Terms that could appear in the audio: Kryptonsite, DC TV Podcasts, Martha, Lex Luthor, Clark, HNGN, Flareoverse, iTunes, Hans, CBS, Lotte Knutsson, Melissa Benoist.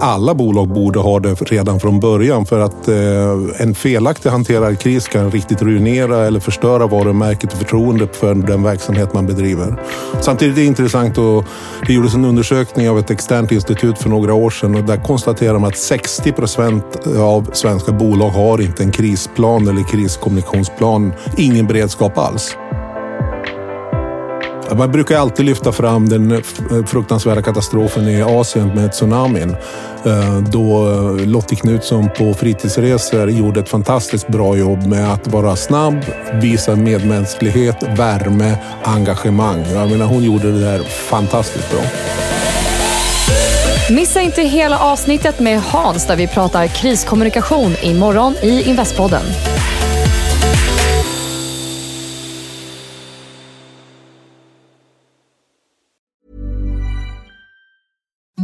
Alla bolag borde ha det redan från början, för att en felaktig hanterad kris kan riktigt ruinera eller förstöra varumärket och förtroendet för den verksamhet man bedriver. Samtidigt är det intressant, och det gjordes en undersökning av ett externt institut för några år sedan, och där konstaterar man att 60% av svenska bolag har inte en krisplan eller kriskommunikationsplan, ingen beredskap alls. Man brukar alltid lyfta fram den fruktansvärda katastrofen i Asien med tsunamin, då Lotte Knutsson på fritidsresor gjorde ett fantastiskt bra jobb med att vara snabb, visa medmänsklighet, värme, engagemang. Jag menar, hon gjorde det där fantastiskt bra. Missa inte hela avsnittet med Hans där vi pratar kriskommunikation imorgon i Investpodden.